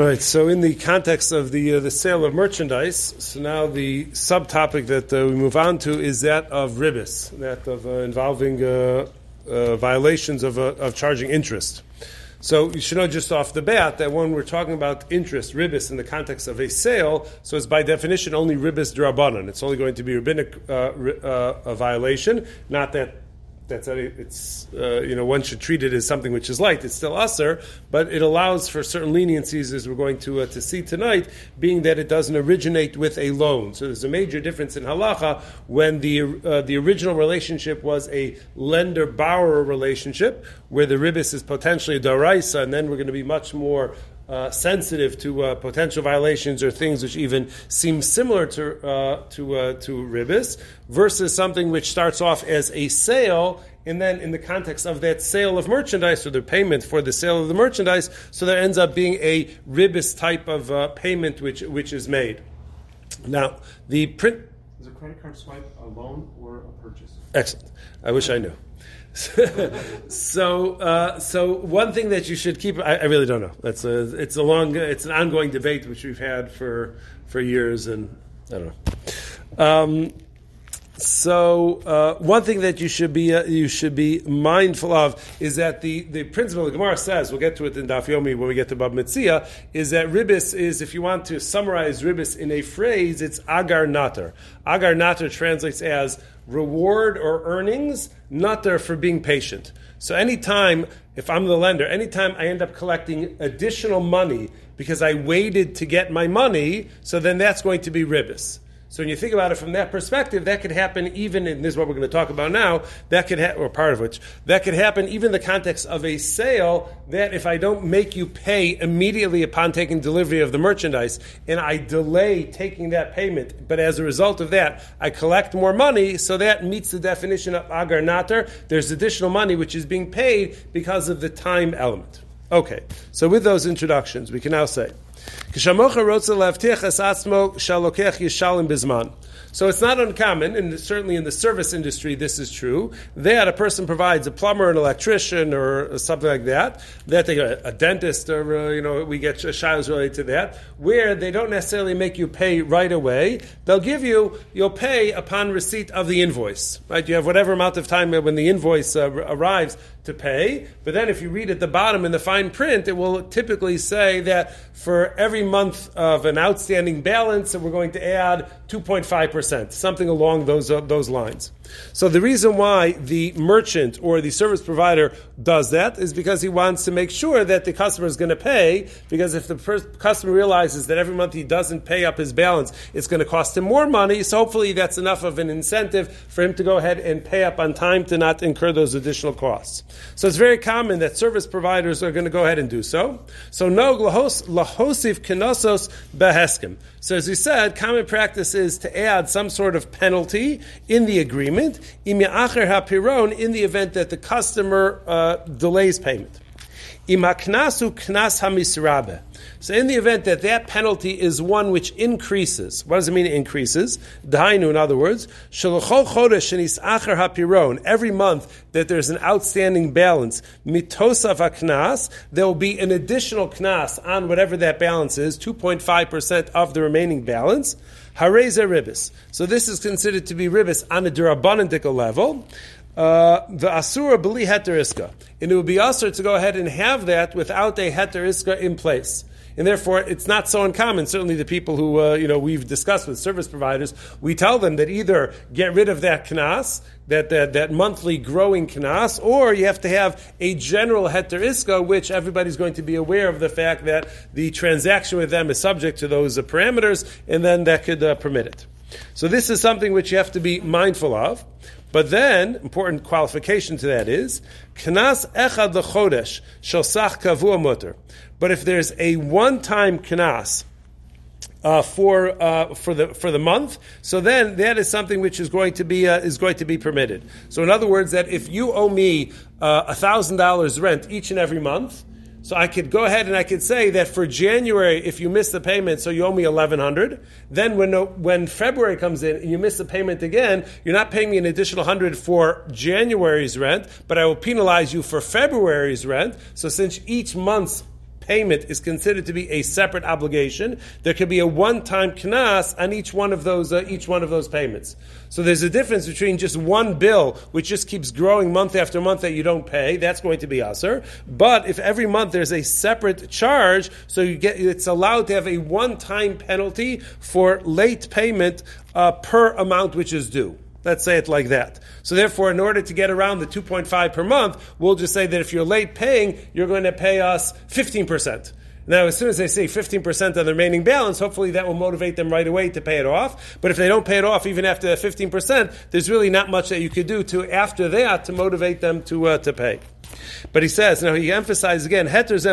All right, so in the context of the sale of merchandise, so now the subtopic that we move on to is that of ribbis, that of involving violations of charging interest. So you should know just off the bat that when we're talking about interest, ribbis, in the context of a sale, so it's by definition only ribbis drabanon. It's only going to be a violation, not that one should treat it as something which is light. It's still usur, but it allows for certain leniencies, as we're going to see tonight, being that it doesn't originate with a loan. So there's a major difference in halacha when the original relationship was a lender-borrower relationship, where the ribbis is potentially a daraisa, and then we're going to be much more sensitive to potential violations or things which even seem similar to ribbis, versus something which starts off as a sale, and then in the context of that sale of merchandise or the payment for the sale of the merchandise, so there ends up being a ribbis type of payment which is made. Now, the print. Is a credit card swipe a loan or a purchase? Excellent. I wish I knew. So one thing that you should keep, I really don't know. It's an ongoing debate which we've had for years, and I don't know. So one thing that you should be mindful of is that the principle the Gemara says, we'll get to it in Daf Yomi when we get to Bab Metzia, is that ribbis is, if you want to summarize ribbis in a phrase, it's Agar Natar. Agar Natar translates as reward or earnings, Natar for being patient. So anytime, if I'm the lender, anytime I end up collecting additional money because I waited to get my money, so then that's going to be ribbis. So when you think about it from that perspective, that could happen even, and this is what we're going to talk about now, that could happen even in the context of a sale, that if I don't make you pay immediately upon taking delivery of the merchandise, and I delay taking that payment, but as a result of that, I collect more money, so that meets the definition of Agar Natar. There's additional money which is being paid because of the time element. Okay, so with those introductions, we can now say, so it's not uncommon, and certainly in the service industry this is true, that a person provides a plumber, an electrician, or something like that, that they get a dentist, or we get shilas related to that, where they don't necessarily make you pay right away. They'll give you, you'll pay upon receipt of the invoice. Right? You have whatever amount of time when the invoice arrives to pay, but then if you read at the bottom in the fine print, it will typically say that for every month of an outstanding balance, we're going to add 2.5%, something along those lines. So the reason why the merchant or the service provider does that is because he wants to make sure that the customer is going to pay, because if the customer realizes that every month he doesn't pay up his balance, it's going to cost him more money, so hopefully that's enough of an incentive for him to go ahead and pay up on time to not incur those additional costs. So it's very common that service providers are going to go ahead and do so. So nog lahosif kenosos beheskim. So as we said, common practice is to add some sort of penalty in the agreement, in the event that the customer delays payment. So in the event that that penalty is one which increases, what does it mean it increases? Dahainu, in other words, every month that there's an outstanding balance, there will be an additional knas on whatever that balance is, 2.5% of the remaining balance. Hareza ribbis. So this is considered to be ribbis on a derabanandika level. The asura b'li heter iska. And it would be asur to go ahead and have that without a heter iska in place. And therefore, it's not so uncommon. Certainly the people who, we've discussed with service providers, we tell them that either get rid of that knas, that monthly growing knas, or you have to have a general heter iska, which everybody's going to be aware of the fact that the transaction with them is subject to those parameters, and then that could permit it. So this is something which you have to be mindful of. But then, important qualification to that is, iskenas echad lechodesh shalsach kavuamotar. But if there's a one-time knas for the month, so then that is something which is going to be permitted. So in other words, that if you owe me $1,000 rent each and every month, so I could go ahead and I could say that for January, if you miss the payment, so you owe me $1,100. Then when February comes in and you miss the payment again, you're not paying me an additional $100 for January's rent, but I will penalize you for February's rent. So since each month's payment is considered to be a separate obligation. There could be a one-time knas on each one of those payments. So there's a difference between just one bill, which just keeps growing month after month that you don't pay. That's going to be usur. But if every month there's a separate charge, so you get it's allowed to have a one-time penalty for late payment per amount which is due. Let's say it like that. So therefore, in order to get around the 2.5 per month, we'll just say that if you're late paying, you're going to pay us 15%. Now, as soon as they say 15% of the remaining balance, hopefully that will motivate them right away to pay it off. But if they don't pay it off, even after that 15%, there's really not much that you could do after that to motivate them to pay. But he says, now he emphasizes again, this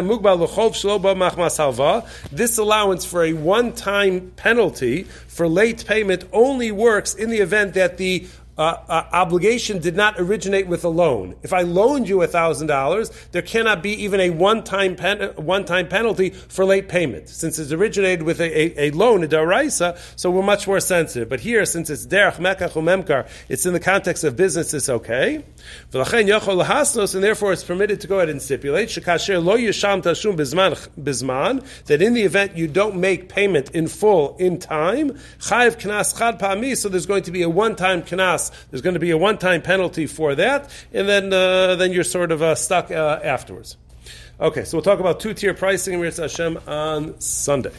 allowance for a one-time penalty for late payment only works in the event that the obligation did not originate with a loan. If I loaned you $1,000, there cannot be even a one-time penalty for late payment. Since it's originated with a loan, a daraisa, so we're much more sensitive. But here, since it's derech mekach umemkar, it's in the context of business, it's okay. And therefore it's permitted to go ahead and stipulate that in the event you don't make payment in full in time, so there's going to be a one-time knas. There's going to be a one-time penalty for that, and then you're sort of stuck afterwards. Okay, so we'll talk about two-tier pricing in Mirza Hashem on Sunday.